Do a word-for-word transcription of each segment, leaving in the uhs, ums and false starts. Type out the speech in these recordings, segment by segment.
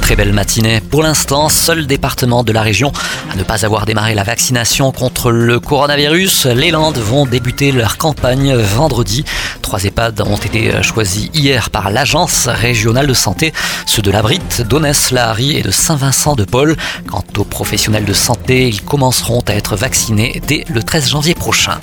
Très belle matinée. Pour l'instant, seul département de la région à ne pas avoir démarré la vaccination contre le coronavirus. Les Landes vont débuter leur campagne vendredi. Trois EHPAD ont été choisis hier par l'Agence régionale de santé, ceux de la Brite, d'Aunesse-la-Harie et de Saint-Vincent-de-Paul. Quant aux professionnels de santé, ils commenceront à être vaccinés dès le treize janvier prochain.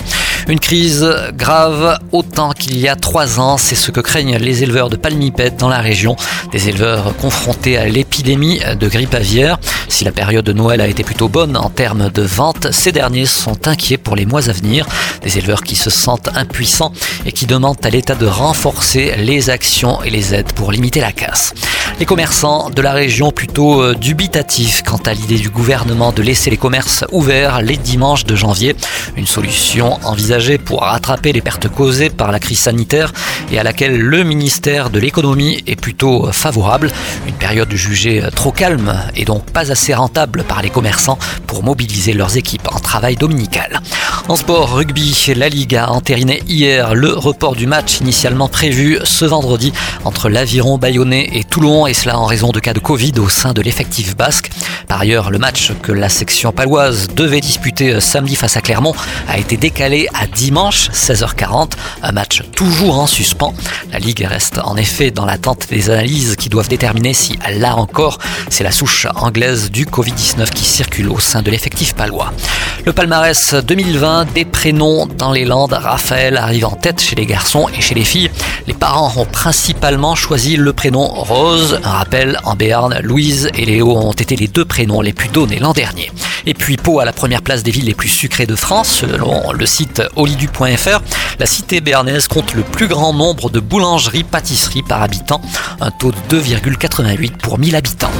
Une crise grave autant qu'il y a trois ans, c'est ce que craignent les éleveurs de palmipèdes dans la région. Des éleveurs confrontés à l'épidémie de grippe aviaire. Si la période de Noël a été plutôt bonne en termes de vente, ces derniers sont inquiets pour les mois à venir. Des éleveurs qui se sentent impuissants et qui demandent à l'État de renforcer les actions et les aides pour limiter la casse. Les commerçants de la région plutôt dubitatifs quant à l'idée du gouvernement de laisser les commerces ouverts les dimanches de janvier. Une solution envisagée pour rattraper les pertes causées par la crise sanitaire et à laquelle le ministère de l'économie est plutôt favorable. Une période jugée trop calme et donc pas assez rentable par les commerçants pour mobiliser leurs équipes en travail dominical. En sport, rugby, la Ligue a entériné hier le report du match initialement prévu ce vendredi entre l'Aviron bayonnais et Toulon, et cela en raison de cas de Covid au sein de l'effectif basque. Par ailleurs, le match que la section paloise devait disputer samedi face à Clermont a été décalé à dimanche seize heures quarante, un match toujours en suspens. La Ligue reste en effet dans l'attente des analyses qui doivent déterminer si, là encore, c'est la souche anglaise du Covid dix-neuf qui circule au sein de l'effectif palois. Le palmarès deux mille vingt des prénoms dans les Landes, Raphaël arrive en tête chez les garçons et chez les filles. Les parents ont principalement choisi le prénom Rose. Un rappel, en Béarn, Louise et Léo ont été les deux prénoms les plus donnés l'an dernier. Et puis Pau à la première place des villes les plus sucrées de France, selon le site olidu point f r. La cité béarnaise compte le plus grand nombre de boulangeries-pâtisseries par habitant, un taux de deux virgule quatre-vingt-huit pour mille habitants.